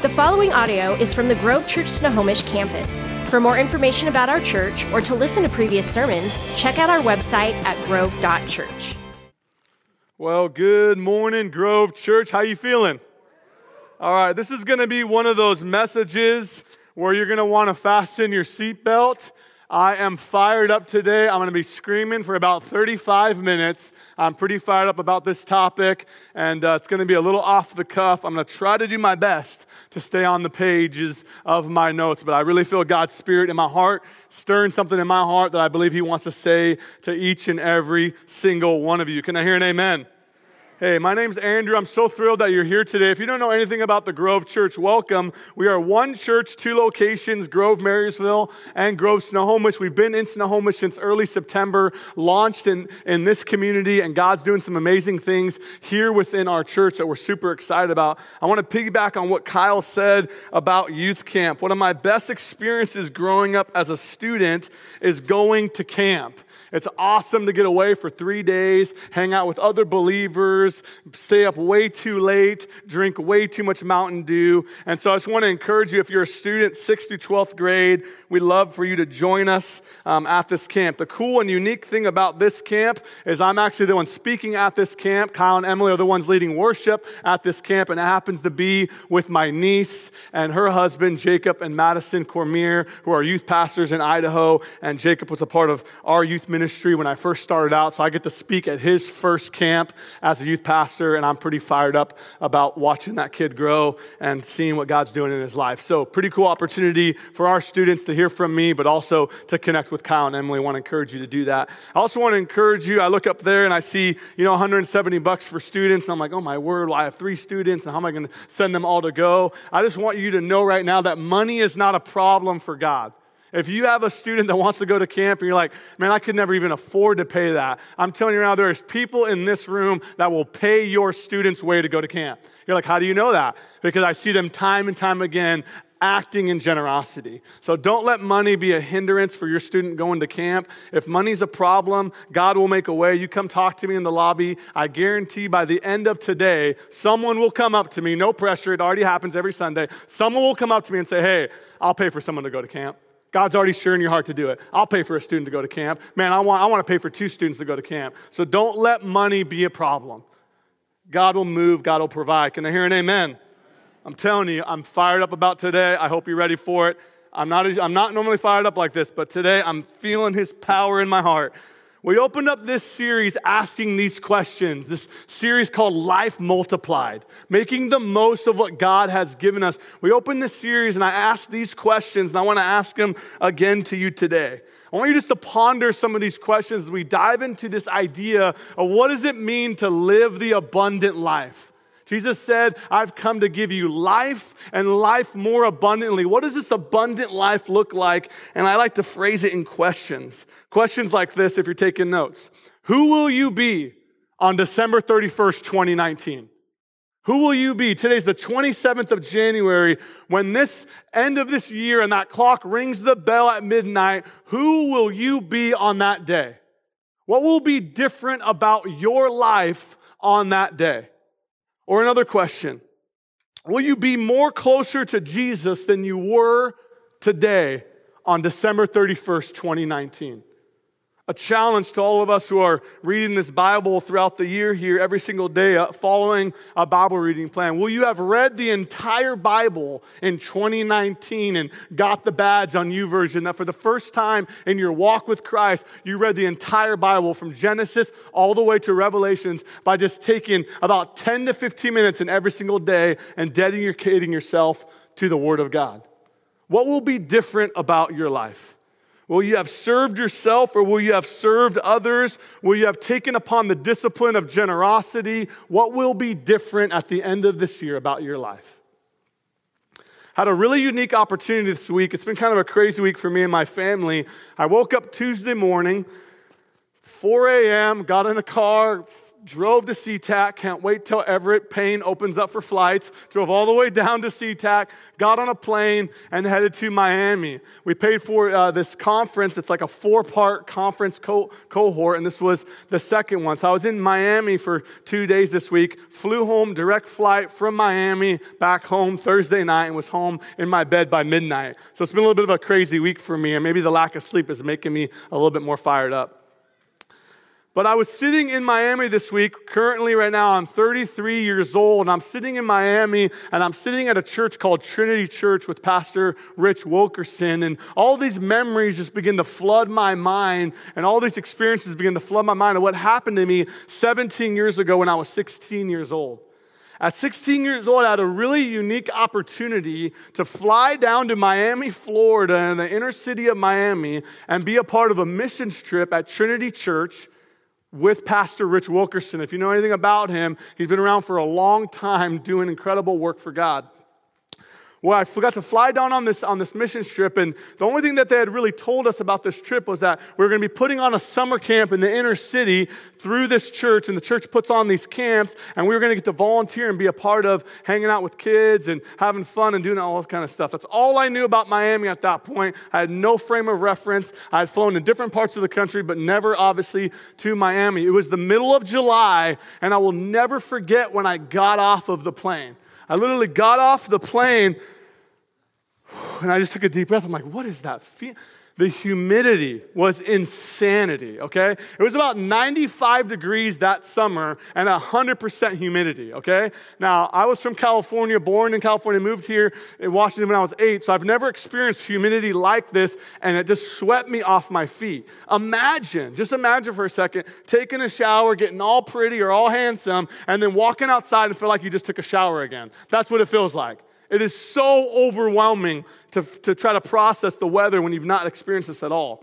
The following audio is from the Grove Church Snohomish campus. For more information about our church or to listen to previous sermons, check out our website at grove.church. Well, good morning, Grove Church. How you feeling? All right, this is going to be one of those messages where you're going to want to fasten your seatbelt. I am fired up today. I'm going to be screaming for about 35 minutes. I'm pretty fired up about this topic, and it's going to be a little off the cuff. I'm going to try to do my best to stay on the pages of my notes, but I really feel God's Spirit in my heart, stirring something in my heart that I believe He wants to say to each and every single one of you. Can I hear an amen? Hey, my name's Andrew. I'm so thrilled that you're here today. If you don't know anything about the Grove Church, welcome. We are one church, two locations, Grove Marysville and Grove Snohomish. We've been in Snohomish since early September, launched in this community, and God's doing some amazing things here within our church that we're super excited about. I want to piggyback on what Kyle said about youth camp. One of my best experiences growing up as a student is going to camp. It's awesome to get away for 3 days, hang out with other believers, stay up way too late, drink way too much Mountain Dew. And so I just want to encourage you, if you're a student, 6th through 12th grade, we'd love for you to join us at this camp. The cool and unique thing about this camp is I'm actually the one speaking at this camp. Kyle and Emily are the ones leading worship at this camp, and it happens to be with my niece and her husband, Jacob and Madison Cormier, who are youth pastors in Idaho, and Jacob was a part of our youth ministry when I first started out, so I get to speak at his first camp as a youth pastor, and I'm pretty fired up about watching that kid grow and seeing what God's doing in his life. So pretty cool opportunity for our students to hear from me, but also to connect with Kyle and Emily. I want to encourage you to do that. I also want to encourage you, I look up there and I see, $170 for students, and I'm like, oh my word, well, I have 3 students, and how am I going to send them all to go? I just want you to know right now that money is not a problem for God. If you have a student that wants to go to camp and you're like, man, I could never even afford to pay that, I'm telling you right now, there's people in this room that will pay your students' way to go to camp. You're like, how do you know that? Because I see them time and time again acting in generosity. So don't let money be a hindrance for your student going to camp. If money's a problem, God will make a way. You come talk to me in the lobby. I guarantee by the end of today, someone will come up to me. No pressure. It already happens every Sunday. Someone will come up to me and say, hey, I'll pay for someone to go to camp. God's already sure in your heart to do it. I'll pay for a student to go to camp. Man, I want to pay for 2 students to go to camp. So don't let money be a problem. God will move. God will provide. Can I hear an amen? Amen. I'm telling you, I'm fired up about today. I hope you're ready for it. I'm not normally fired up like this, but today I'm feeling His power in my heart. We opened up this series asking these questions, this series called Life Multiplied, making the most of what God has given us. We opened this series and I asked these questions, and I want to ask them again to you today. I want you just to ponder some of these questions as we dive into this idea of what does it mean to live the abundant life? Jesus said, I've come to give you life and life more abundantly. What does this abundant life look like? And I like to phrase it in questions. Questions like this, if you're taking notes. Who will you be on December 31st, 2019? Who will you be? Today's the 27th of January. When this end of this year and that clock rings the bell at midnight, who will you be on that day? What will be different about your life on that day? Or another question, will you be more closer to Jesus than you were today on December 31st, 2019? A challenge to all of us who are reading this Bible throughout the year here every single day following a Bible reading plan. Will you have read the entire Bible in 2019 and got the badge on YouVersion that for the first time in your walk with Christ, you read the entire Bible from Genesis all the way to Revelations by just taking about 10 to 15 minutes in every single day and dedicating yourself to the Word of God? What will be different about your life? Will you have served yourself, or will you have served others? Will you have taken upon the discipline of generosity? What will be different at the end of this year about your life? Had a really unique opportunity this week. It's been kind of a crazy week for me and my family. I woke up Tuesday morning, 4 a.m., got in a car, Drove to SeaTac, can't wait till Everett Payne opens up for flights. Drove all the way down to SeaTac, got on a plane, and headed to Miami. We paid for this conference. It's like a 4-part conference cohort, and this was the second one. So I was in Miami for 2 days this week, flew home, direct flight from Miami, back home Thursday night, and was home in my bed by midnight. So it's been a little bit of a crazy week for me, and maybe the lack of sleep is making me a little bit more fired up. But I was sitting in Miami this week. Currently, right now, I'm 33 years old, and I'm sitting in Miami, and I'm sitting at a church called Trinity Church with Pastor Rich Wilkerson, and all these memories just begin to flood my mind, and all these experiences begin to flood my mind of what happened to me 17 years ago when I was 16 years old. At 16 years old, I had a really unique opportunity to fly down to Miami, Florida, in the inner city of Miami, and be a part of a missions trip at Trinity Church with Pastor Rich Wilkerson. If you know anything about him, he's been around for a long time doing incredible work for God. Well, I forgot to fly down on this mission trip, and the only thing that they had really told us about this trip was that we were going to be putting on a summer camp in the inner city through this church, and the church puts on these camps, and we were going to get to volunteer and be a part of hanging out with kids and having fun and doing all that kind of stuff. That's all I knew about Miami at that point. I had no frame of reference. I had flown to different parts of the country, but never, obviously, to Miami. It was the middle of July, and I will never forget when I got off of the plane. I literally got off the plane, and I just took a deep breath. I'm like, what is that feel? The humidity was insanity, okay? It was about 95 degrees that summer and 100% humidity, okay? Now, I was from California, born in California, moved here in Washington when I was 8, so I've never experienced humidity like this, and it just swept me off my feet. Just imagine for a second, taking a shower, getting all pretty or all handsome, and then walking outside and feel like you just took a shower again. That's what it feels like. It is so overwhelming to try to process the weather when you've not experienced this at all.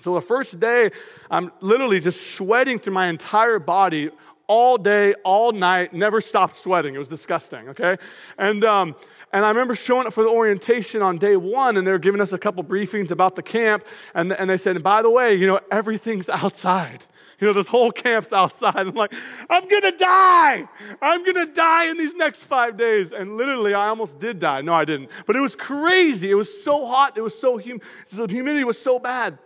So the first day, I'm literally just sweating through my entire body all day, all night, never stopped sweating. It was disgusting, okay? And I remember showing up for the orientation on day one, and they were giving us a couple briefings about the camp, and they said, by the way, you know, everything's outside. You know, this whole camp's outside. I'm like, I'm going to die. I'm going to die in these next 5 days. And literally, I almost did die. No, I didn't. But it was crazy. It was so hot. It was so the humidity was so bad.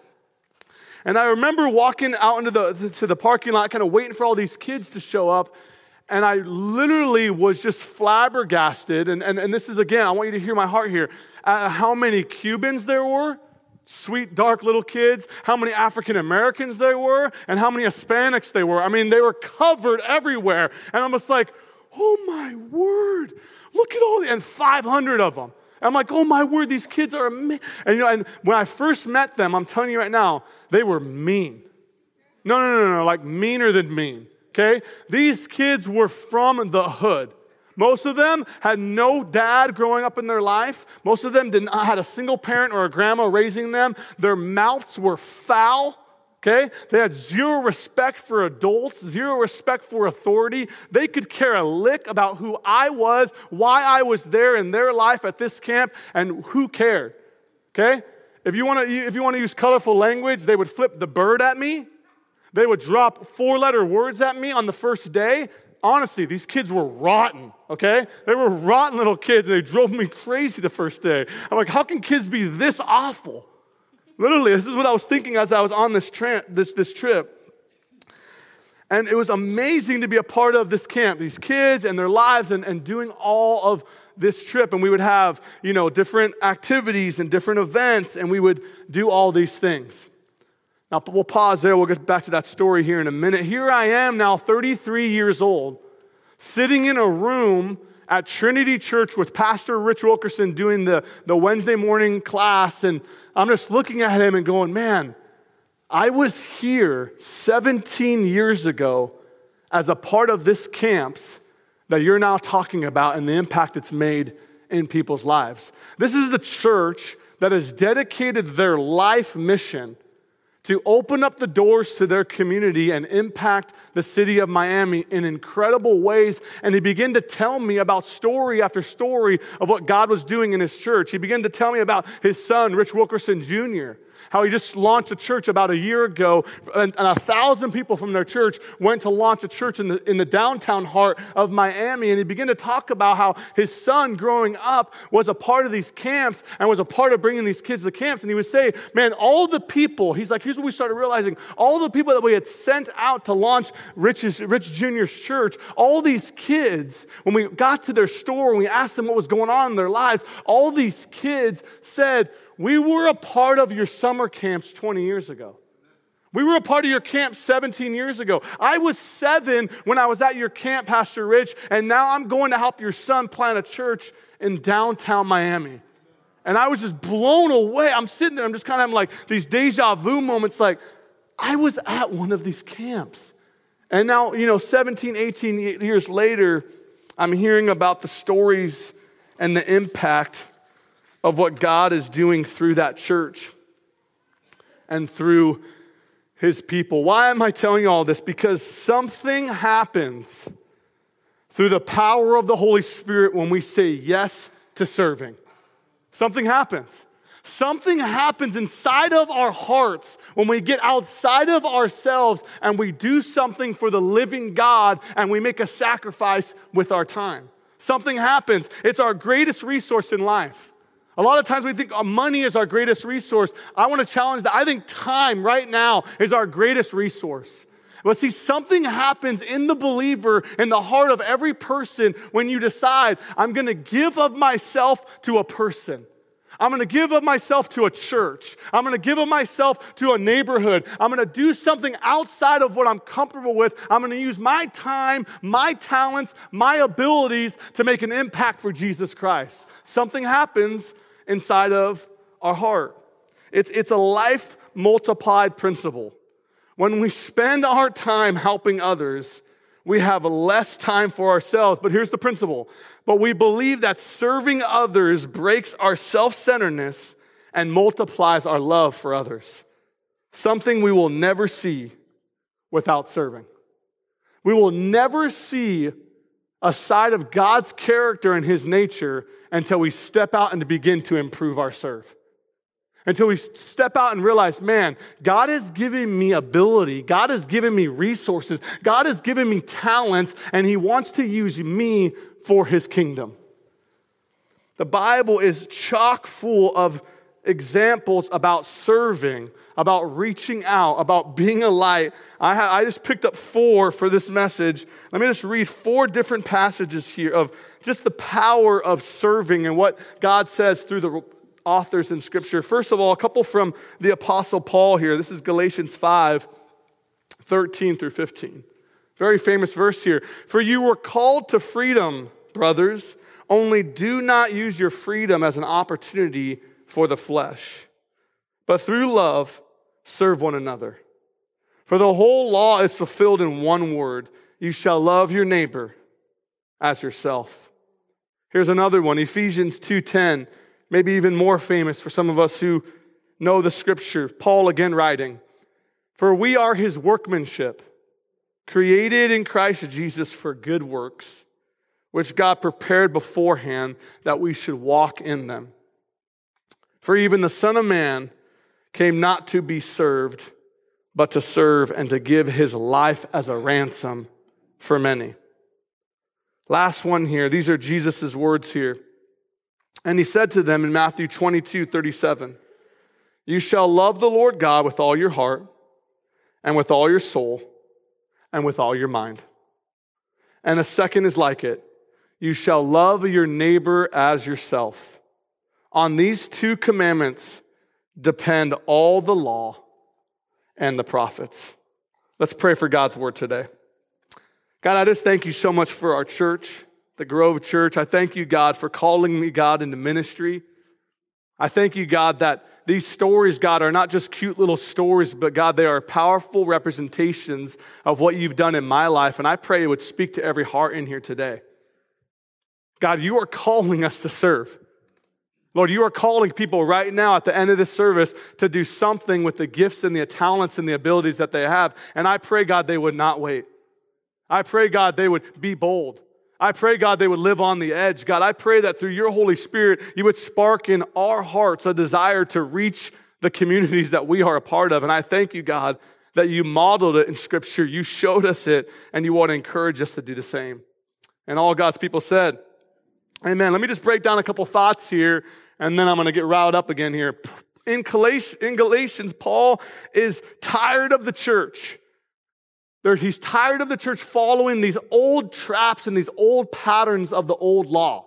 And I remember walking out into the parking lot, kind of waiting for all these kids to show up. And I literally was just flabbergasted. And this is, again, I want you to hear my heart here, how many Cubans there were. Sweet, dark little kids, how many African Americans they were, and how many Hispanics they were. I mean, they were covered everywhere. And I'm just like, oh my word, look at all these, and 500 of them. And I'm like, oh my word, these kids are amazing. And you know, and when I first met them, I'm telling you right now, they were mean. No, like meaner than mean, okay? These kids were from the hood. Most of them had no dad growing up in their life. Most of them did not had a single parent or a grandma raising them. Their mouths were foul, okay? They had zero respect for adults, zero respect for authority. They could care a lick about who I was, why I was there in their life at this camp, and who cared, okay? If you want to use colorful language, they would flip the bird at me. They would drop 4-letter words at me on the first day. Honestly, these kids were rotten, okay? They were rotten little kids, and they drove me crazy the first day. I'm like, how can kids be this awful? Literally, this is what I was thinking as I was on this trip. And it was amazing to be a part of this camp, these kids and their lives, and doing all of this trip. And we would have, you know, different activities and different events, and we would do all these things. Now, we'll pause there. We'll get back to that story here in a minute. Here I am now, 33 years old, sitting in a room at Trinity Church with Pastor Rich Wilkerson doing the Wednesday morning class, and I'm just looking at him and going, man, I was here 17 years ago as a part of this camp that you're now talking about and the impact it's made in people's lives. This is the church that has dedicated their life mission to open up the doors to their community and impact the city of Miami in incredible ways. And he began to tell me about story after story of what God was doing in his church. He began to tell me about his son, Rich Wilkerson Jr. how he just launched a church about a year ago, and 1,000 people from their church went to launch a church in the downtown heart of Miami, and he began to talk about how his son growing up was a part of these camps and was a part of bringing these kids to the camps, and he would say, man, all the people, he's like, here's what we started realizing, all the people that we had sent out to launch Rich Jr.'s church, all these kids, when we got to their store and we asked them what was going on in their lives, all these kids said, we were a part of your summer camps 20 years ago. We were a part of your camp 17 years ago. I was 7 when I was at your camp, Pastor Rich, and now I'm going to help your son plant a church in downtown Miami. And I was just blown away. I'm sitting there, I'm just kind of having like these deja vu moments, like I was at one of these camps. And now, 17, 18 years later, I'm hearing about the stories and the impact of what God is doing through that church and through his people. Why am I telling you all this? Because something happens through the power of the Holy Spirit when we say yes to serving. Something happens. Something happens inside of our hearts when we get outside of ourselves and we do something for the living God and we make a sacrifice with our time. Something happens. It's our greatest resource in life. A lot of times we think money is our greatest resource. I want to challenge that. I think time right now is our greatest resource. But see, something happens in the believer, in the heart of every person when you decide, I'm going to give of myself to a person. I'm going to give of myself to a church. I'm going to give of myself to a neighborhood. I'm going to do something outside of what I'm comfortable with. I'm going to use my time, my talents, my abilities to make an impact for Jesus Christ. Something happens inside of our heart. It's a life multiplied principle. When we spend our time helping others, we have less time for ourselves. But here's the principle. But we believe that serving others breaks our self-centeredness and multiplies our love for others. Something we will never see without serving. We will never see a side of God's character and his nature until we step out and begin to improve our serve. Until we step out and realize, man, God has given me ability. God has given me resources. God has given me talents, and he wants to use me for his kingdom. The Bible is chock full of examples about serving, about reaching out, about being a light. I just picked up 4 for this message. Let me just read 4 different passages here of just the power of serving and what God says through the authors in Scripture. First of all, a couple from the Apostle Paul here. This is Galatians 5:13 through 15. Very famous verse here. For you were called to freedom, brothers, only do not use your freedom as an opportunity for the flesh, but through love, serve one another. For the whole law is fulfilled in one word, you shall love your neighbor as yourself. Here's another one, Ephesians 2:10, maybe even more famous for some of us who know the Scripture. Paul again writing, for we are his workmanship, created in Christ Jesus for good works, which God prepared beforehand that we should walk in them. For even the Son of Man came not to be served, but to serve and to give his life as a ransom for many. Last one here. These are Jesus' words here. And he said to them in Matthew 22:37, you shall love the Lord God with all your heart and with all your soul and with all your mind. And the second is like it. You shall love your neighbor as yourself. On these 2 commandments depend all the law and the prophets. Let's pray for God's word today. God, I just thank you so much for our church, the Grove Church. I thank you, God, for calling me, God, into ministry. I thank you, God, that these stories, God, are not just cute little stories, but God, they are powerful representations of what you've done in my life. And I pray it would speak to every heart in here today. God, you are calling us to serve. Lord, you are calling people right now at the end of this service to do something with the gifts and the talents and the abilities that they have. And I pray, God, they would not wait. I pray, God, they would be bold. I pray, God, they would live on the edge. God, I pray that through your Holy Spirit, you would spark in our hearts a desire to reach the communities that we are a part of. And I thank you, God, that you modeled it in Scripture. You showed us it, and you want to encourage us to do the same. And all God's people said, amen. Let me just break down a couple thoughts here, and then I'm going to get riled up again here. In Galatians, Paul is tired of the church. He's tired of the church following these old traps and these old patterns of the old law.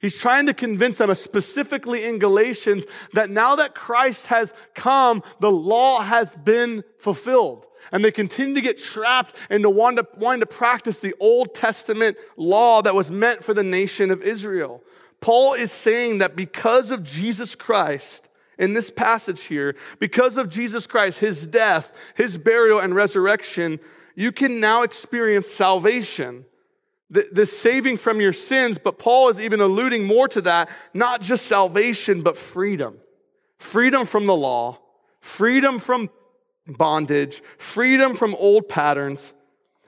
He's trying to convince them, specifically in Galatians, that now that Christ has come, the law has been fulfilled. And they continue to get trapped into wanting to practice the Old Testament law that was meant for the nation of Israel. Paul is saying that because of Jesus Christ, in this passage here, because of Jesus Christ, his death, his burial, and resurrection, you can now experience salvation, this saving from your sins. But Paul is even alluding more to that, not just salvation, but freedom. Freedom from the law, freedom from bondage, freedom from old patterns.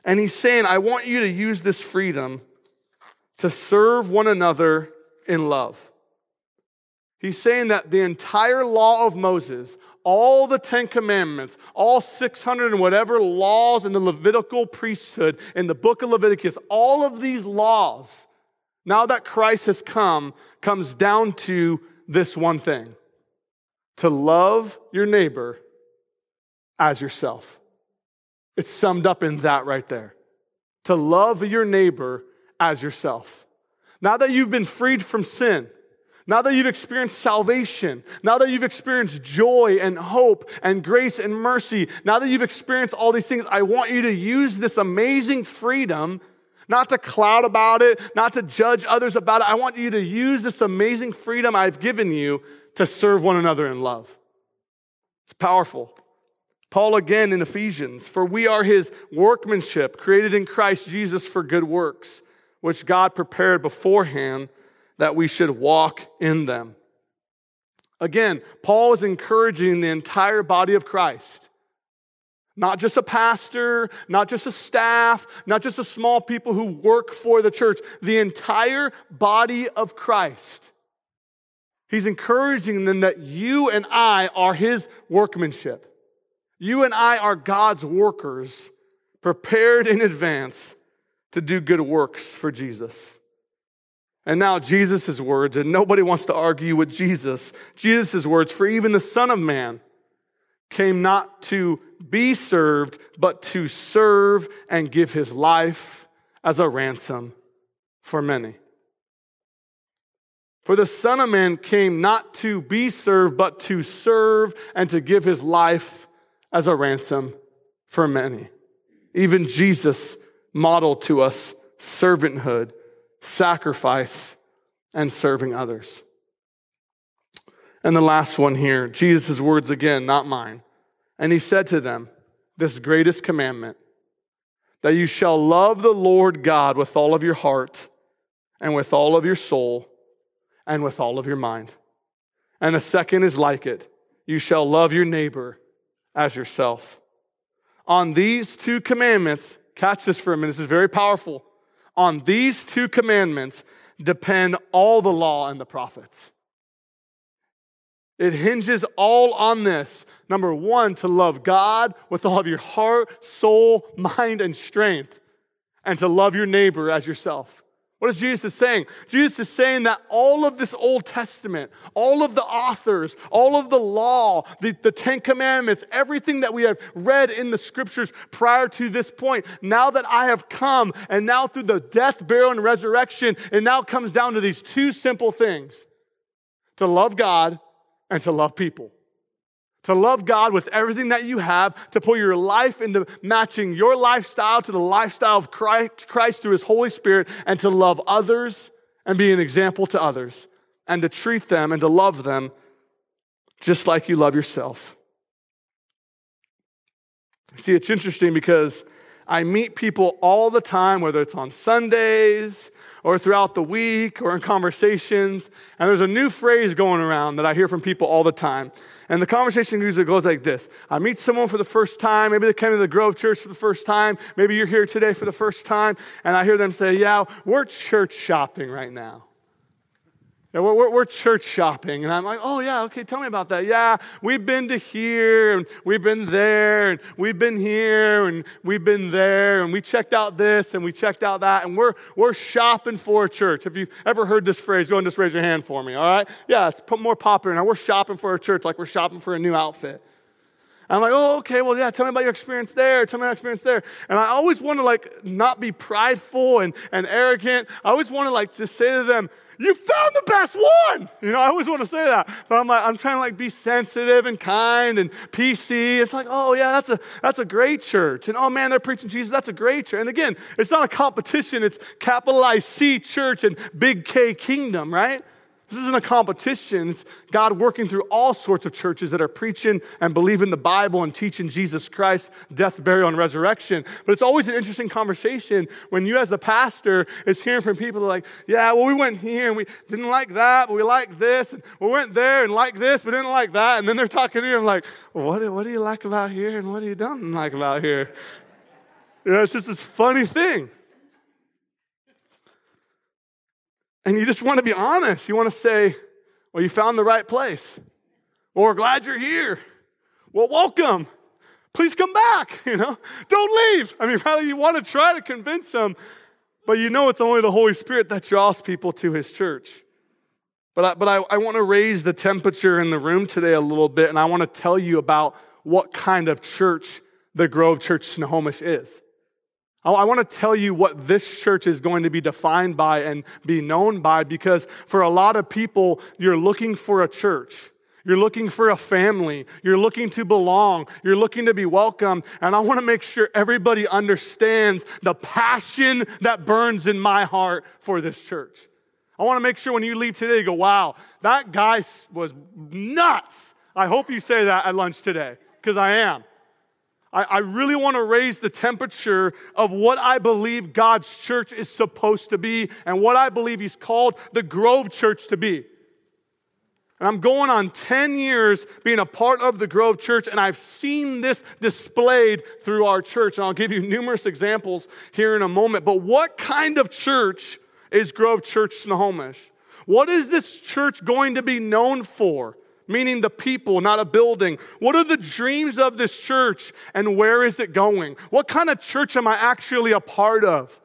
And he's saying, I want you to use this freedom to serve one another in love. He's saying that the entire law of Moses, all the Ten Commandments, all 600 and whatever laws in the Levitical priesthood, in the book of Leviticus, all of these laws, now that Christ has come, comes down to this one thing: to love your neighbor as yourself. It's summed up in that right there. To love your neighbor as yourself. Now that you've been freed from sin, now that you've experienced salvation, now that you've experienced joy and hope and grace and mercy, now that you've experienced all these things, I want you to use this amazing freedom, not to cloud about it, not to judge others about it. I want you to use this amazing freedom I've given you to serve one another in love. It's powerful. Paul again in Ephesians, for we are his workmanship, created in Christ Jesus for good works, which God prepared beforehand that we should walk in them. Again, Paul is encouraging the entire body of Christ. Not just a pastor, not just a staff, not just a small people who work for the church. The entire body of Christ. He's encouraging them that you and I are his workmanship. You and I are God's workers, prepared in advance to do good works for Jesus. And now Jesus' words, and nobody wants to argue with Jesus' words, for even the Son of Man came not to be served, but to serve and give his life as a ransom for many. For the Son of Man came not to be served, but to serve and to give his life as a ransom for many. Even Jesus modeled to us servanthood, sacrifice, and serving others. And the last one here, Jesus' words again, not mine. And he said to them, this greatest commandment, that you shall love the Lord God with all of your heart, and with all of your soul, and with all of your mind. And the second is like it, you shall love your neighbor as yourself. On these two commandments, catch this for a minute, this is very powerful. On these two commandments depend all the law and the prophets. It hinges all on this. Number one, to love God with all of your heart, soul, mind, and strength, and to love your neighbor as yourself. What is Jesus saying? Jesus is saying that all of this Old Testament, all of the authors, all of the law, the Ten Commandments, everything that we have read in the Scriptures prior to this point, now that I have come, and now through the death, burial, and resurrection, it now comes down to these two simple things: to love God and to love people. To love God with everything that you have, to put your life into matching your lifestyle to the lifestyle of Christ through his Holy Spirit, and to love others and be an example to others, and to treat them and to love them just like you love yourself. See, it's interesting because I meet people all the time, whether it's on Sundays or throughout the week or in conversations, and there's a new phrase going around that I hear from people all the time. And the conversation usually goes like this. I meet someone for the first time. Maybe they came to the Grove Church for the first time. Maybe you're here today for the first time. And I hear them say, yeah, we're church shopping right now. And we're church shopping, and I'm like, oh, yeah, okay, tell me about that. Yeah, we've been to here, and we've been there, and we've been here, and we've been there, and we checked out this, and we checked out that, and we're shopping for a church. If you've ever heard this phrase, go and just raise your hand for me, all right? Yeah, it's more popular now. We're shopping for a church like we're shopping for a new outfit. I'm like, oh, okay, well, yeah, tell me about your experience there. Tell me about your experience there. And I always want to, like, not be prideful and arrogant. I always want to, like, just say to them, you found the best one. You know, I always want to say that. But I'm like, I'm trying to, like, be sensitive and kind and PC. It's like, oh, yeah, that's a great church. And, oh, man, they're preaching Jesus. That's a great church. And, again, it's not a competition. It's capitalized C church and big K kingdom, right? This isn't a competition. It's God working through all sorts of churches that are preaching and believing the Bible and teaching Jesus Christ, death, burial, and resurrection. But it's always an interesting conversation when you as the pastor is hearing from people that are like, yeah, well, we went here and we didn't like that, but we liked this. And we went there and liked this, but didn't like that. And then they're talking to you and like, what do you like about here and what do you don't like about here? You know, it's just this funny thing. And you just want to be honest. You want to say, well, you found the right place. Well, we're glad you're here. Well, welcome. Please come back, you know. Don't leave. I mean, probably you want to try to convince them, but you know it's only the Holy Spirit that draws people to his church. But I want to raise the temperature in the room today a little bit, and I want to tell you about what kind of church the Grove Church Snohomish is. I want to tell you what this church is going to be defined by and be known by, because for a lot of people, you're looking for a church. You're looking for a family. You're looking to belong. You're looking to be welcomed. And I want to make sure everybody understands the passion that burns in my heart for this church. I want to make sure when you leave today, you go, wow, that guy was nuts. I hope you say that at lunch today, because I am. I really want to raise the temperature of what I believe God's church is supposed to be and what I believe he's called the Grove Church to be. And I'm going on 10 years being a part of the Grove Church, and I've seen this displayed through our church. And I'll give you numerous examples here in a moment. But what kind of church is Grove Church Snohomish? What is this church going to be known for? Meaning the people, not a building. What are the dreams of this church, and where is it going? What kind of church am I actually a part of?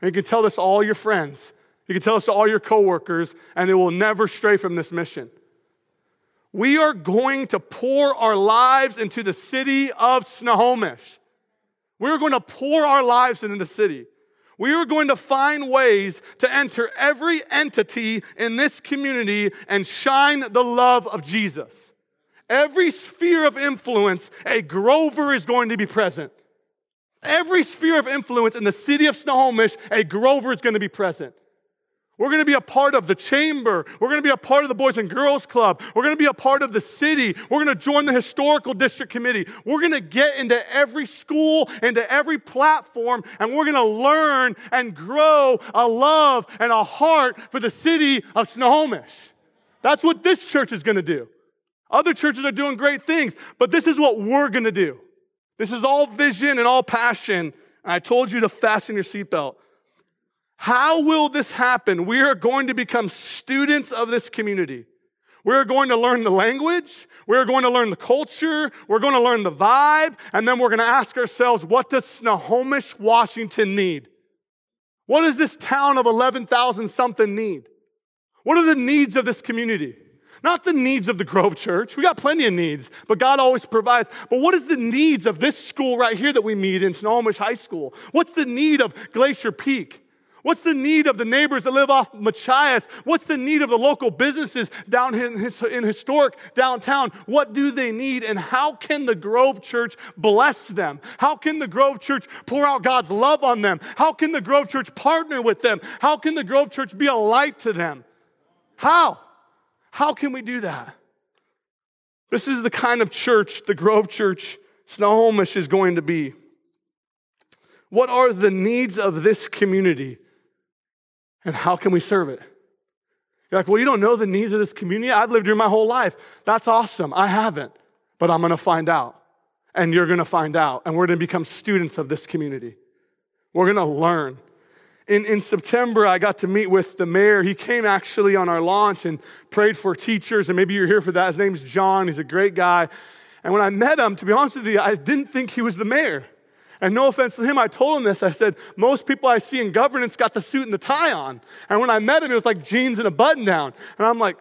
And you can tell this to all your friends. You can tell this to all your coworkers, and it will never stray from this mission. We are going to pour our lives into the city of Snohomish. We're going to pour our lives into the city. We are going to find ways to enter every entity in this community and shine the love of Jesus. Every sphere of influence, a Grover is going to be present. Every sphere of influence in the city of Snohomish, a Grover is going to be present. We're going to be a part of the chamber. We're going to be a part of the Boys and Girls Club. We're going to be a part of the city. We're going to join the historical district committee. We're going to get into every school, into every platform, and we're going to learn and grow a love and a heart for the city of Snohomish. That's what this church is going to do. Other churches are doing great things, but this is what we're going to do. This is all vision and all passion. And I told you to fasten your seatbelt. How will this happen? We are going to become students of this community. We're going to learn the language. We're going to learn the culture. We're going to learn the vibe. And then we're going to ask ourselves, what does Snohomish, Washington need? What does this town of 11,000 something need? What are the needs of this community? Not the needs of the Grove Church. We got plenty of needs, but God always provides. But what is the needs of this school right here that we meet in Snohomish High School? What's the need of Glacier Peak? What's the need of the neighbors that live off Machias? What's the need of the local businesses down in historic downtown? What do they need, and how can the Grove Church bless them? How can the Grove Church pour out God's love on them? How can the Grove Church partner with them? How can the Grove Church be a light to them? How? How can we do that? This is the kind of church the Grove Church Snohomish is going to be. What are the needs of this community? And how can we serve it? You're like, well, you don't know the needs of this community. I've lived here my whole life. That's awesome. I haven't, but I'm going to find out. And you're going to find out. And we're going to become students of this community. We're going to learn. In September, I got to meet with the mayor. He came actually on our launch and prayed for teachers, and maybe you're here for that. His name's John. He's a great guy. And when I met him, to be honest with you, I didn't think he was the mayor. And no offense to him, I told him this. I said, most people I see in governance got the suit and the tie on. And when I met him, it was like jeans and a button down. And I'm like,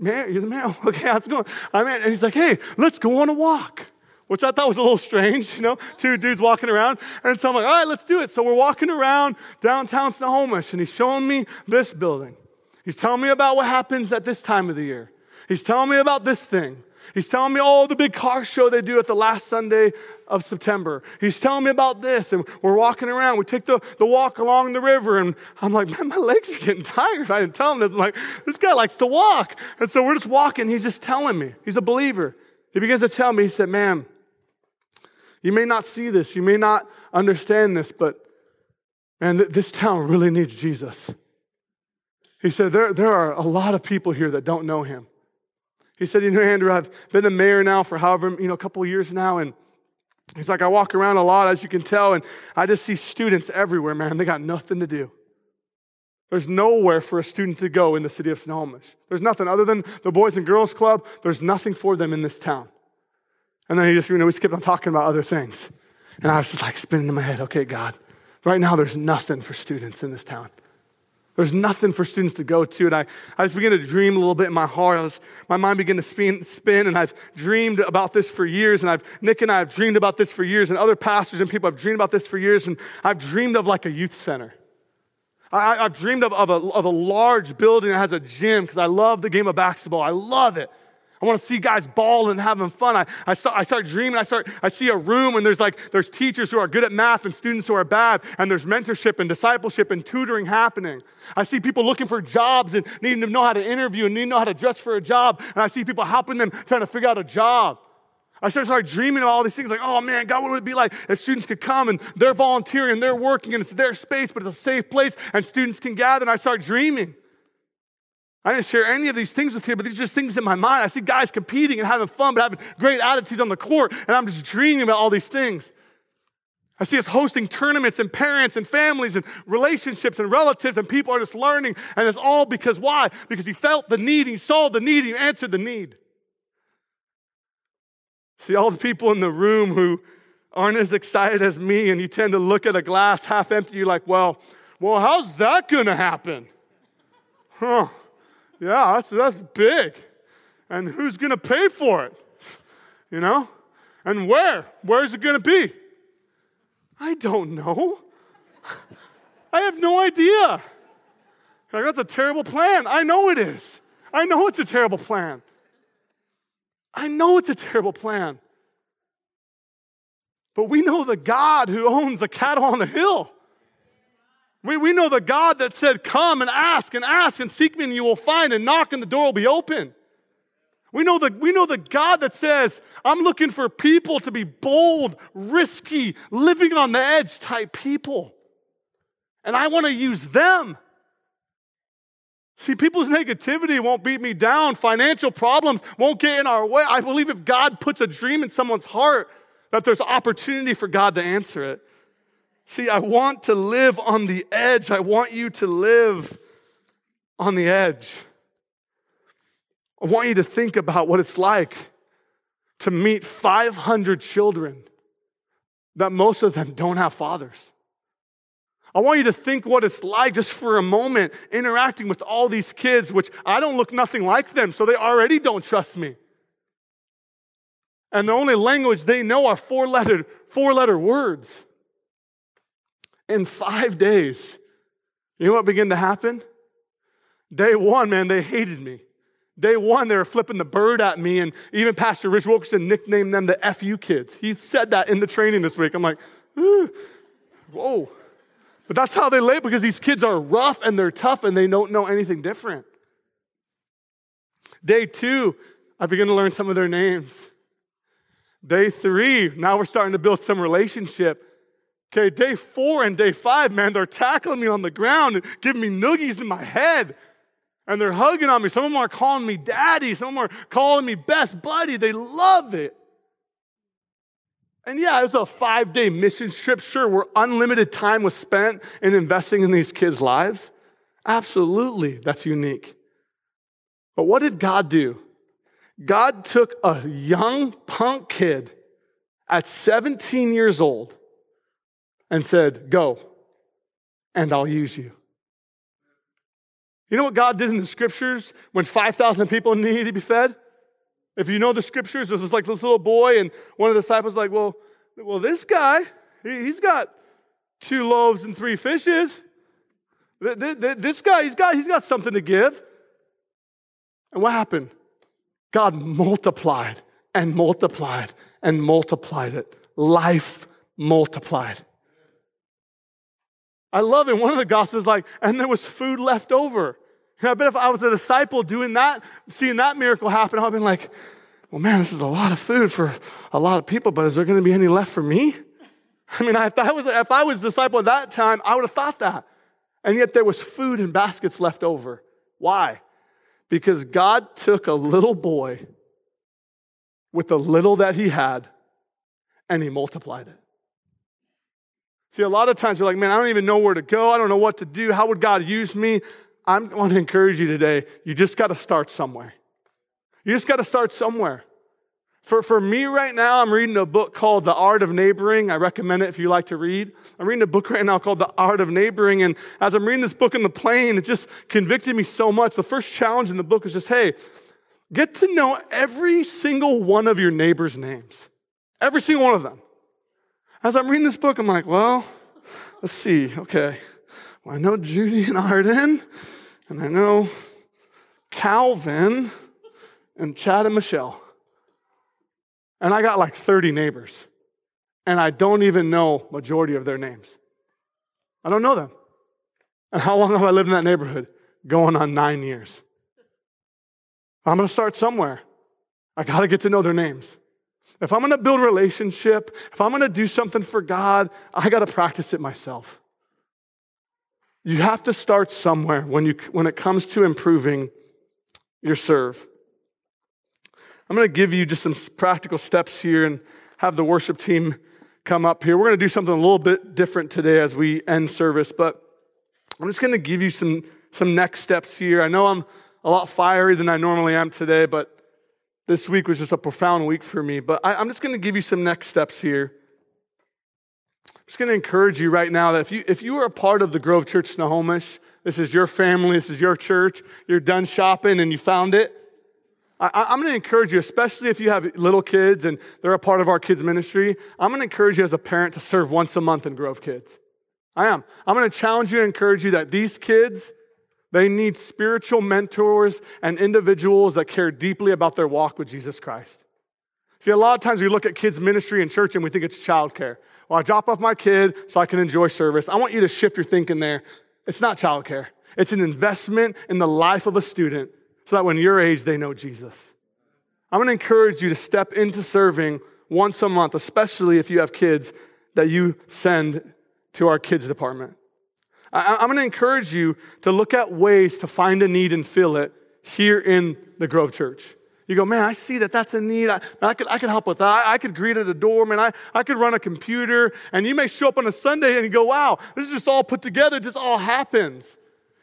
man, you're the mayor. Okay, how's it going? And he's like, hey, let's go on a walk. Which I thought was a little strange, you know, two dudes walking around. And so I'm like, all right, let's do it. So we're walking around downtown Snohomish, and he's showing me this building. He's telling me about what happens at this time of the year. He's telling me about this thing. He's telling me all the big car show they do at the last Sunday of September. He's telling me about this, and we're walking around. We take the walk along the river, and I'm like, man, my legs are getting tired. I didn't tell him this. I'm like, this guy likes to walk. And so we're just walking. He's just telling me. He's a believer. He begins to tell me, he said, man, you may not see this. You may not understand this, but man, this town really needs Jesus. He said, there are a lot of people here that don't know him. He said, you know, Andrew, I've been a mayor now for however, a couple of years now, and he's like, I walk around a lot, as you can tell, and I just see students everywhere, man. They got nothing to do. There's nowhere for a student to go in the city of Snohomish. There's nothing other than the Boys and Girls Club. There's nothing for them in this town. And then he just, we just kept on talking about other things. And I was just like spinning in my head, okay, God, right now there's nothing for students in this town. There's nothing for students to go to. And I just began to dream a little bit in my heart. My mind began to spin, and I've dreamed about this for years. And Nick and I have dreamed about this for years. And other pastors and people have dreamed about this for years. And I've dreamed of like a youth center. I've dreamed of a large building that has a gym because I love the game of basketball. I love it. I want to see guys balling and having fun. I start dreaming, I see a room and there's teachers who are good at math and students who are bad, and there's mentorship and discipleship and tutoring happening. I see people looking for jobs and needing to know how to interview and needing to know how to dress for a job, and I see people helping them trying to figure out a job. I started dreaming of all these things like, oh man, God, what would it be like if students could come and they're volunteering, they're working, and it's their space, but it's a safe place and students can gather, and I start dreaming. I didn't share any of these things with you, but these are just things in my mind. I see guys competing and having fun, but having great attitudes on the court, and I'm just dreaming about all these things. I see us hosting tournaments and parents and families and relationships and relatives, and people are just learning, and it's all because why? Because he felt the need, he saw the need, he answered the need. See, all the people in the room who aren't as excited as me, and you tend to look at a glass half empty, you're like, well, how's that going to happen? Huh. Yeah, that's big. And who's going to pay for it? You know? And where? Where's it going to be? I don't know. I have no idea. Like, that's a terrible plan. I know it is. I know it's a terrible plan. I know it's a terrible plan. But we know the God who owns the cattle on the hill. We know the God that said, come and ask and ask and seek me and you will find, and knock and the door will be open. We know the God that says, I'm looking for people to be bold, risky, living on the edge type people. And I want to use them. See, people's negativity won't beat me down. Financial problems won't get in our way. I believe if God puts a dream in someone's heart, that there's opportunity for God to answer it. See, I want to live on the edge. I want you to live on the edge. I want you to think about what it's like to meet 500 children that most of them don't have fathers. I want you to think what it's like just for a moment interacting with all these kids, which I don't look nothing like them, so they already don't trust me. And the only language they know are four-letter words. In 5 days, you know what began to happen? Day one, man, they hated me. Day one, they were flipping the bird at me, and even Pastor Rich Wilkerson nicknamed them the FU kids. He said that in the training this week. I'm like, whoa. But that's how they label, because these kids are rough, and they're tough, and they don't know anything different. Day two, I began to learn some of their names. Day three, now we're starting to build some relationship. Okay, day four and day five, man, they're tackling me on the ground and giving me noogies in my head. And they're hugging on me. Some of them are calling me daddy. Some of them are calling me best buddy. They love it. And yeah, it was a 5-day mission trip, sure, where unlimited time was spent in investing in these kids' lives. Absolutely, that's unique. But what did God do? God took a young punk kid at 17 years old and said, go, and I'll use you. You know what God did in the scriptures when 5,000 people needed to be fed? If you know the scriptures, this was like this little boy, and one of the disciples was like, well, this guy, he's got 2 loaves and 3 fishes. This guy, he's got something to give. And what happened? God multiplied and multiplied and multiplied it. Life multiplied. I love it. One of the gospels is like, and there was food left over. I bet if I was a disciple doing that, seeing that miracle happen, I'd be like, well, man, this is a lot of food for a lot of people, but is there going to be any left for me? I mean, if I was a disciple at that time, I would have thought that. And yet there was food and baskets left over. Why? Because God took a little boy with the little that he had, and he multiplied it. See, a lot of times you're like, man, I don't even know where to go. I don't know what to do. How would God use me? I want to encourage you today. You just got to start somewhere. You just got to start somewhere. For me right now, I'm reading a book called The Art of Neighboring. I recommend it if you like to read. I'm reading a book right now called The Art of Neighboring. And as I'm reading this book in the plane, it just convicted me so much. The first challenge in the book is just, hey, get to know every single one of your neighbor's names. Every single one of them. As I'm reading this book, I'm like, well, let's see. Okay. Well, I know Judy and Arden, and I know Calvin and Chad and Michelle. And I got like 30 neighbors, and I don't even know majority of their names. I don't know them. And how long have I lived in that neighborhood? Going on 9 years. I'm going to start somewhere. I got to get to know their names. If I'm going to build a relationship, if I'm going to do something for God, I got to practice it myself. You have to start somewhere when it comes to improving your serve. I'm going to give you just some practical steps here and have the worship team come up here. We're going to do something a little bit different today as we end service, but I'm just going to give you some next steps here. I know I'm a lot fiery than I normally am today, but this week was just a profound week for me, but I'm just going to give you some next steps here. I'm just going to encourage you right now that if you are a part of the Grove Church Snohomish, this is your family, this is your church, you're done shopping and you found it, I'm going to encourage you, especially if you have little kids and they're a part of our kids ministry, I'm going to encourage you as a parent to serve once a month in Grove Kids. I am. I'm going to challenge you and encourage you that these kids, they need spiritual mentors and individuals that care deeply about their walk with Jesus Christ. See, a lot of times we look at kids' ministry in church and we think it's childcare. Well, I drop off my kid so I can enjoy service. I want you to shift your thinking there. It's not childcare. It's an investment in the life of a student so that when you're age, they know Jesus. I'm going to encourage you to step into serving once a month, especially if you have kids that you send to our kids department. I'm going to encourage you to look at ways to find a need and fill it here in the Grove Church. You go, man, I see that that's a need. I could help with that. I could greet at a door. Man, I could run a computer. And you may show up on a Sunday and you go, wow, this is just all put together. It just all happens.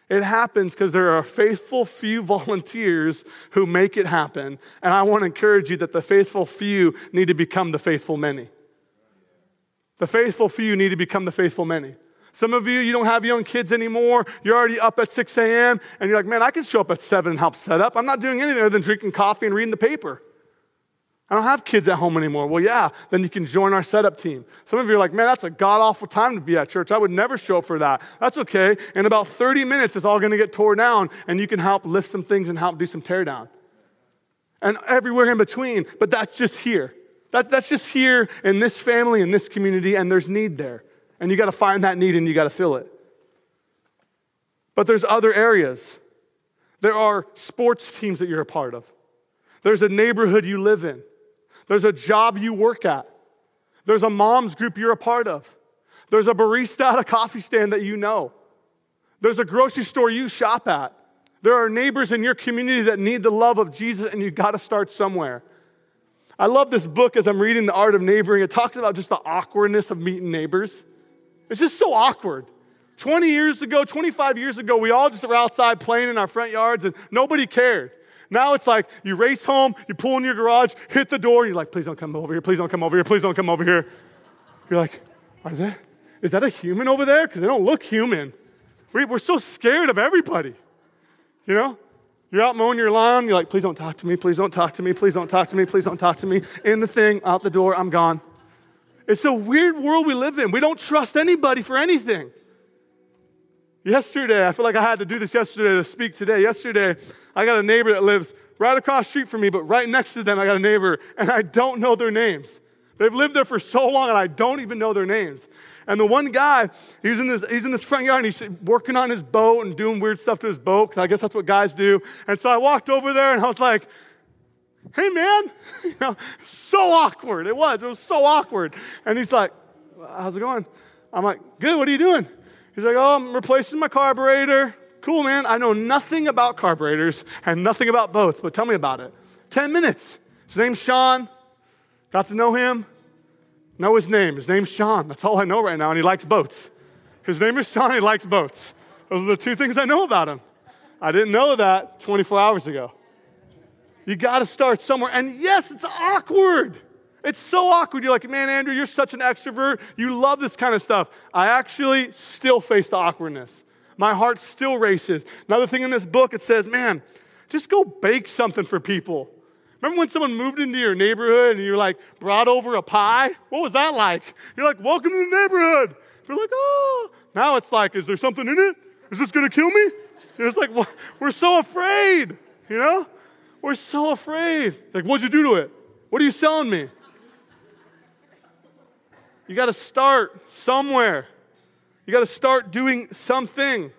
It happens because there are faithful few volunteers who make it happen. And I want to encourage you that the faithful few need to become the faithful many. The faithful few need to become the faithful many. Some of you don't have young kids anymore. You're already up at 6 a.m. and you're like, man, I can show up at 7 and help set up. I'm not doing anything other than drinking coffee and reading the paper. I don't have kids at home anymore. Well, yeah, then you can join our setup team. Some of you are like, man, that's a god-awful time to be at church. I would never show up for that. That's okay. In about 30 minutes, it's all going to get torn down and you can help lift some things and help do some teardown. And everywhere in between, but that's just here. That's just here in this family, in this community, and there's need there. And you got to find that need and you got to fill it. But there's other areas. There are sports teams that you're a part of. There's a neighborhood you live in. There's a job you work at. There's a mom's group you're a part of. There's a barista at a coffee stand that you know. There's a grocery store you shop at. There are neighbors in your community that need the love of Jesus and you got to start somewhere. I love this book as I'm reading The Art of Neighboring. It talks about just the awkwardness of meeting neighbors. It's just so awkward. 20 years ago, 25 years ago, we all just were outside playing in our front yards and nobody cared. Now it's like you race home, you pull in your garage, hit the door, and you're like, please don't come over here, please don't come over here, please don't come over here. You're like, is that a human over there? Because they don't look human. We're so scared of everybody, you know? You're out mowing your lawn, you're like, please don't talk to me, please don't talk to me, please don't talk to me, please don't talk to me. In the thing, out the door, I'm gone. It's a weird world we live in. We don't trust anybody for anything. Yesterday, I feel like I had to do this yesterday to speak today. Yesterday, I got a neighbor that lives right across the street from me, but right next to them, I got a neighbor, and I don't know their names. They've lived there for so long, and I don't even know their names. And the one guy, he's in this front yard, and he's working on his boat and doing weird stuff to his boat, because I guess that's what guys do. And so I walked over there, and I was like, hey, man. You know, so awkward. It was so awkward. And he's like, how's it going? I'm like, good, what are you doing? He's like, oh, I'm replacing my carburetor. Cool, man. I know nothing about carburetors and nothing about boats, but tell me about it. 10 minutes. His name's Sean. Got to know him. Know his name. His name's Sean. That's all I know right now, and he likes boats. His name is Sean, he likes boats. Those are the two things I know about him. I didn't know that 24 hours ago. You got to start somewhere. And yes, it's awkward. It's so awkward. You're like, man, Andrew, you're such an extrovert. You love this kind of stuff. I actually still face the awkwardness. My heart still races. Another thing in this book, it says, man, just go bake something for people. Remember when someone moved into your neighborhood and you're like, brought over a pie? What was that like? You're like, welcome to the neighborhood. You're like, oh. Now it's like, is there something in it? Is this going to kill me? And it's like, well, we're so afraid, you know? We're so afraid. Like, what'd you do to it? What are you selling me? You got to start somewhere. You got to start doing something.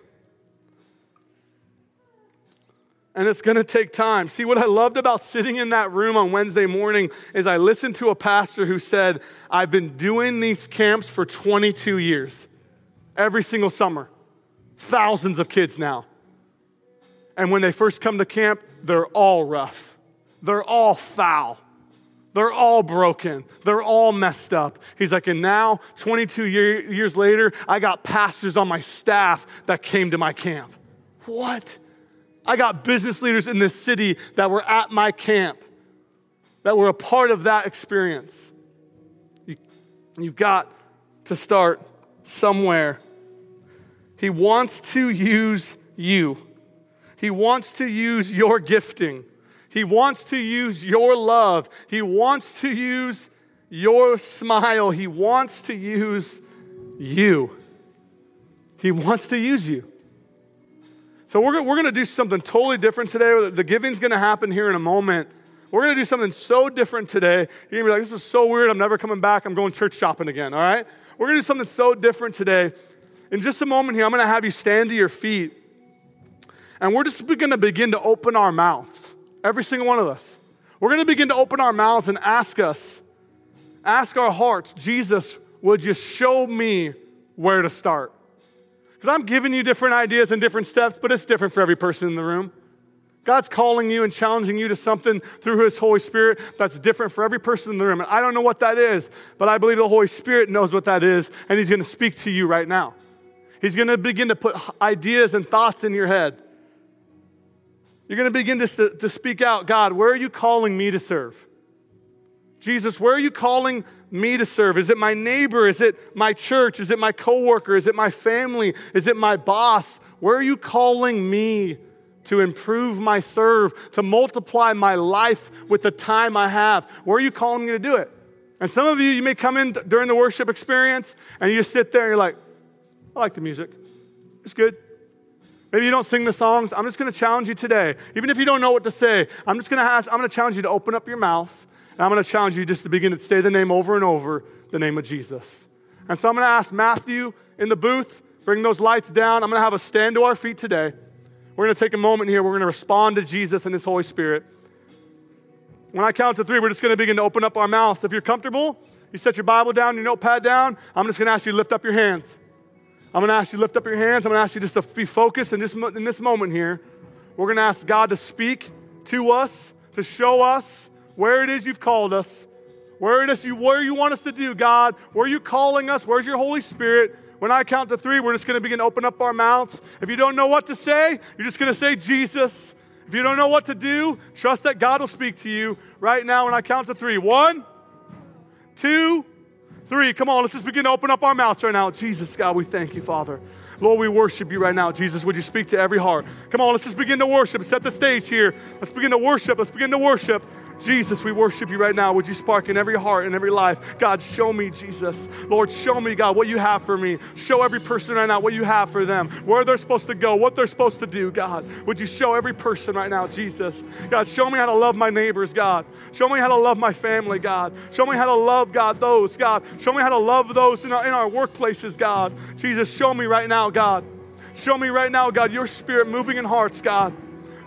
And it's going to take time. See, what I loved about sitting in that room on Wednesday morning is I listened to a pastor who said, I've been doing these camps for 22 years, every single summer. Thousands of kids now. And when they first come to camp, they're all rough. They're all foul. They're all broken. They're all messed up. He's like, and now, 22 years later, I got pastors on my staff that came to my camp. What? I got business leaders in this city that were at my camp, that were a part of that experience. You've got to start somewhere. He wants to use you. He wants to use your gifting. He wants to use your love. He wants to use your smile. He wants to use you. He wants to use you. So we're going to do something totally different today. The giving's going to happen here in a moment. We're going to do something so different today. You're going to be like, this was so weird. I'm never coming back. I'm going church shopping again, all right? We're going to do something so different today. In just a moment here, I'm going to have you stand to your feet. And we're just going to begin to open our mouths. Every single one of us. We're going to begin to open our mouths and ask our hearts, Jesus, would you show me where to start? Because I'm giving you different ideas and different steps, but it's different for every person in the room. God's calling you and challenging you to something through his Holy Spirit that's different for every person in the room. And I don't know what that is, but I believe the Holy Spirit knows what that is, and he's going to speak to you right now. He's going to begin to put ideas and thoughts in your head. You're going to begin to speak out, God, where are you calling me to serve? Jesus, where are you calling me to serve? Is it my neighbor? Is it my church? Is it my coworker? Is it my family? Is it my boss? Where are you calling me to improve my serve, to multiply my life with the time I have? Where are you calling me to do it? And some of you, you may come in during the worship experience and you just sit there and you're like, I like the music. It's good. Maybe you don't sing the songs. I'm just going to challenge you today. Even if you don't know what to say, I'm going to challenge you to open up your mouth, and I'm going to challenge you just to begin to say the name over and over, the name of Jesus. And so I'm going to ask Matthew in the booth, bring those lights down. I'm going to have us stand to our feet today. We're going to take a moment here. We're going to respond to Jesus and his Holy Spirit. When I count to three, we're just going to begin to open up our mouths. If you're comfortable, you set your Bible down, your notepad down. I'm just going to ask you to lift up your hands. I'm going to ask you to lift up your hands. I'm going to ask you just to be focused in this moment here. We're going to ask God to speak to us, to show us where it is you've called us, where it is you, where you want us to do, God. Where are you calling us? Where's your Holy Spirit? When I count to three, we're just going to begin to open up our mouths. If you don't know what to say, you're just going to say, Jesus. If you don't know what to do, trust that God will speak to you right now when I count to three. 1, 2, 3. Come on, let's just begin to open up our mouths right now. Jesus, God, we thank you, Father. Lord, we worship you right now. Jesus, would you speak to every heart? Come on, let's just begin to worship. Set the stage here. Let's begin to worship. Let's begin to worship. Jesus, we worship you right now. Would you spark in every heart and every life? God, show me, Jesus. Lord, show me, God, what you have for me. Show every person right now what you have for them, where they're supposed to go, what they're supposed to do, God. Would you show every person right now, Jesus? God, show me how to love my neighbors, God. Show me how to love my family, God. Show me how to love, God, those, God. Show me how to love those in our workplaces, God. Jesus, show me right now, God. Show me right now, God, your spirit moving in hearts, God.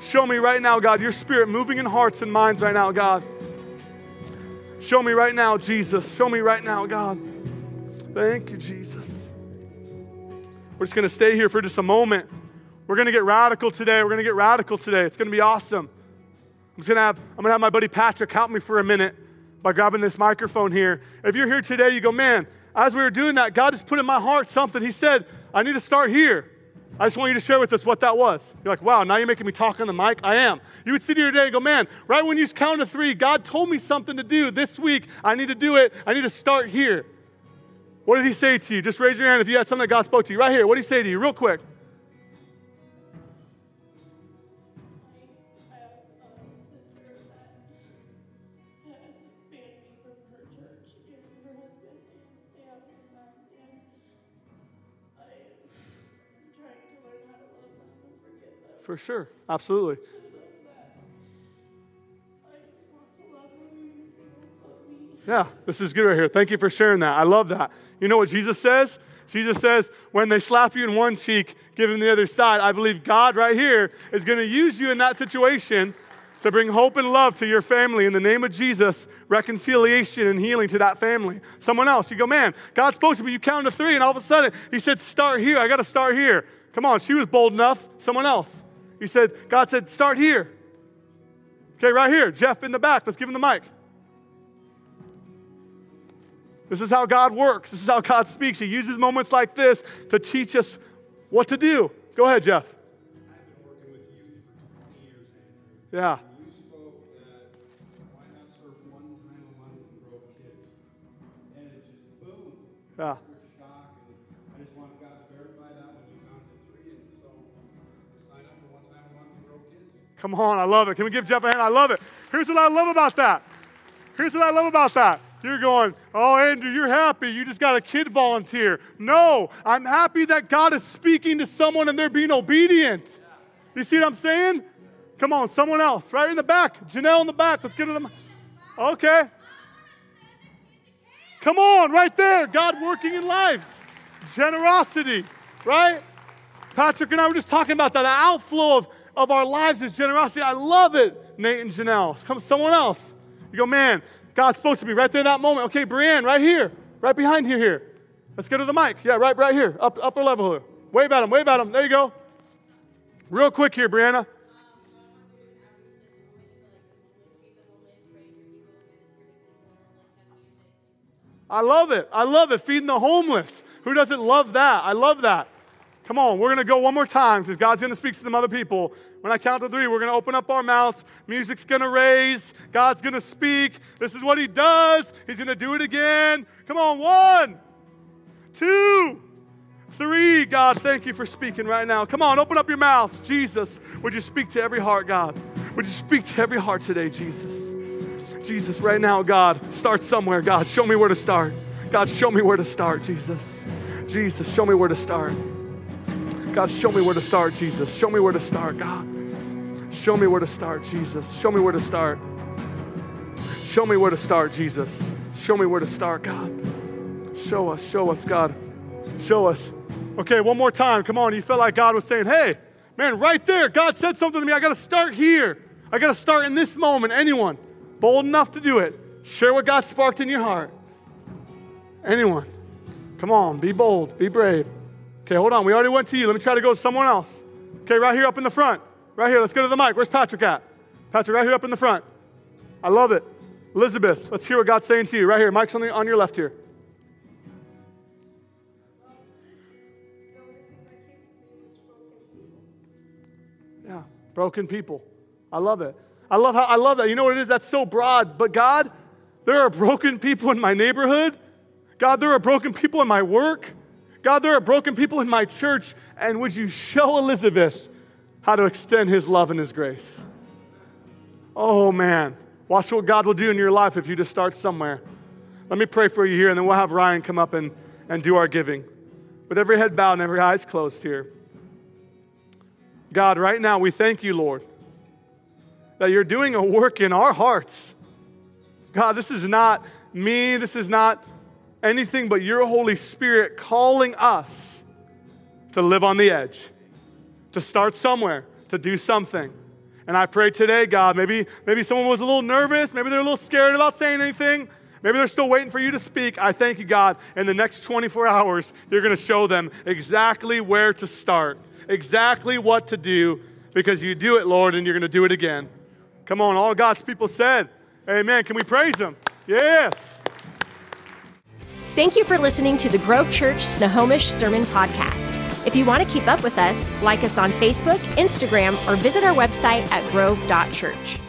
Show me right now, God, your spirit moving in hearts and minds right now, God. Show me right now, Jesus. Show me right now, God. Thank you, Jesus. We're just going to stay here for just a moment. We're going to get radical today. We're going to get radical today. It's going to be awesome. I'm going to have my buddy Patrick help me for a minute by grabbing this microphone here. If you're here today, you go, man, as we were doing that, God just put in my heart something. He said, I need to start here. I just want you to share with us what that was. You're like, wow, now you're making me talk on the mic? I am. You would sit here today and go, man, right when you count to three, God told me something to do this week. I need to do it. I need to start here. What did he say to you? Just raise your hand if you had something that God spoke to you. Right here, what did he say to you? Real quick. I have a sister that has banned me from her church and her husband. They have his son and for sure. Absolutely. Yeah, this is good right here. Thank you for sharing that. I love that. You know what Jesus says? Jesus says, when they slap you in one cheek, give them the other side. I believe God right here is going to use you in that situation to bring hope and love to your family. In the name of Jesus, reconciliation and healing to that family. Someone else, you go, man, God spoke to me. You count to three, and all of a sudden, he said, start here. I got to start here. Come on, she was bold enough. Someone else. He said, God said, start here. Okay, right here. Jeff in the back. Let's give him the mic. This is how God works. This is how God speaks. He uses moments like this to teach us what to do. Go ahead, Jeff. I've been working with youth for 20 years. Yeah. You spoke that why not serve one time a month and grow kids? And it just boom. Yeah. Come on, I love it. Can we give Jeff a hand? I love it. Here's what I love about that. You're going, oh, Andrew, you're happy. You just got a kid volunteer. No, I'm happy that God is speaking to someone and they're being obedient. You see what I'm saying? Come on, someone else. Right in the back. Janelle in the back. Let's get to them. Okay. Come on, right there. God working in lives. Generosity, right? Patrick and I were just talking about that. The outflow of our lives is generosity. I love it, Nate and Janelle. Come, someone else. You go, man, God spoke to me right there in that moment. Okay, Brianna, right here, right behind you here. Let's go to the mic. Yeah, right here, upper level here. Wave at him. There you go. Real quick here, Brianna. I love it. Feeding the homeless. Who doesn't love that? I love that. Come on, we're going to go one more time because God's going to speak to some other people. When I count to three, we're going to open up our mouths. Music's going to raise. God's going to speak. This is what he does. He's going to do it again. Come on, 1, 2, 3. God, thank you for speaking right now. Come on, open up your mouths. Jesus, would you speak to every heart, God? Would you speak to every heart today, Jesus? Jesus, right now, God, start somewhere. God, show me where to start. God, show me where to start, Jesus. Jesus, show me where to start. God, show me where to start, Jesus. Show me where to start, God. Show me where to start, Jesus. Show me where to start. Show me where to start, Jesus. Show me where to start, God. Show us, God. Show us. Okay, one more time. Come on. You felt like God was saying, hey, man, right there, God said something to me. I got to start here. I got to start in this moment. Anyone bold enough to do it, share what God sparked in your heart. Anyone. Come on. Be bold. Be brave. Okay, hold on. We already went to you. Let me try to go to someone else. Okay, right here up in the front. Right here. Let's go to the mic. Where's Patrick at? Patrick, right here up in the front. I love it. Elizabeth, let's hear what God's saying to you right here. Mike's on your left here. Yeah, broken people. I love it. I love that. You know what it is? That's so broad. But God, there are broken people in my neighborhood. God, there are broken people in my work. God, there are broken people in my church. And would you show Elizabeth how to extend his love and his grace? Oh, man. Watch what God will do in your life if you just start somewhere. Let me pray for you here, and then we'll have Ryan come up and do our giving. With every head bowed and every eyes closed here. God, right now, we thank you, Lord, that you're doing a work in our hearts. God, this is not me. This is not anything but your Holy Spirit calling us to live on the edge, to start somewhere, to do something. And I pray today, God, maybe someone was a little nervous. Maybe they're a little scared about saying anything. Maybe they're still waiting for you to speak. I thank you, God. In the next 24 hours, you're going to show them exactly where to start, exactly what to do, because you do it, Lord, and you're going to do it again. Come on, all God's people said, amen. Can we praise him? Yes. Thank you for listening to the Grove Church Snohomish Sermon Podcast. If you want to keep up with us, like us on Facebook, Instagram, or visit our website at grove.church.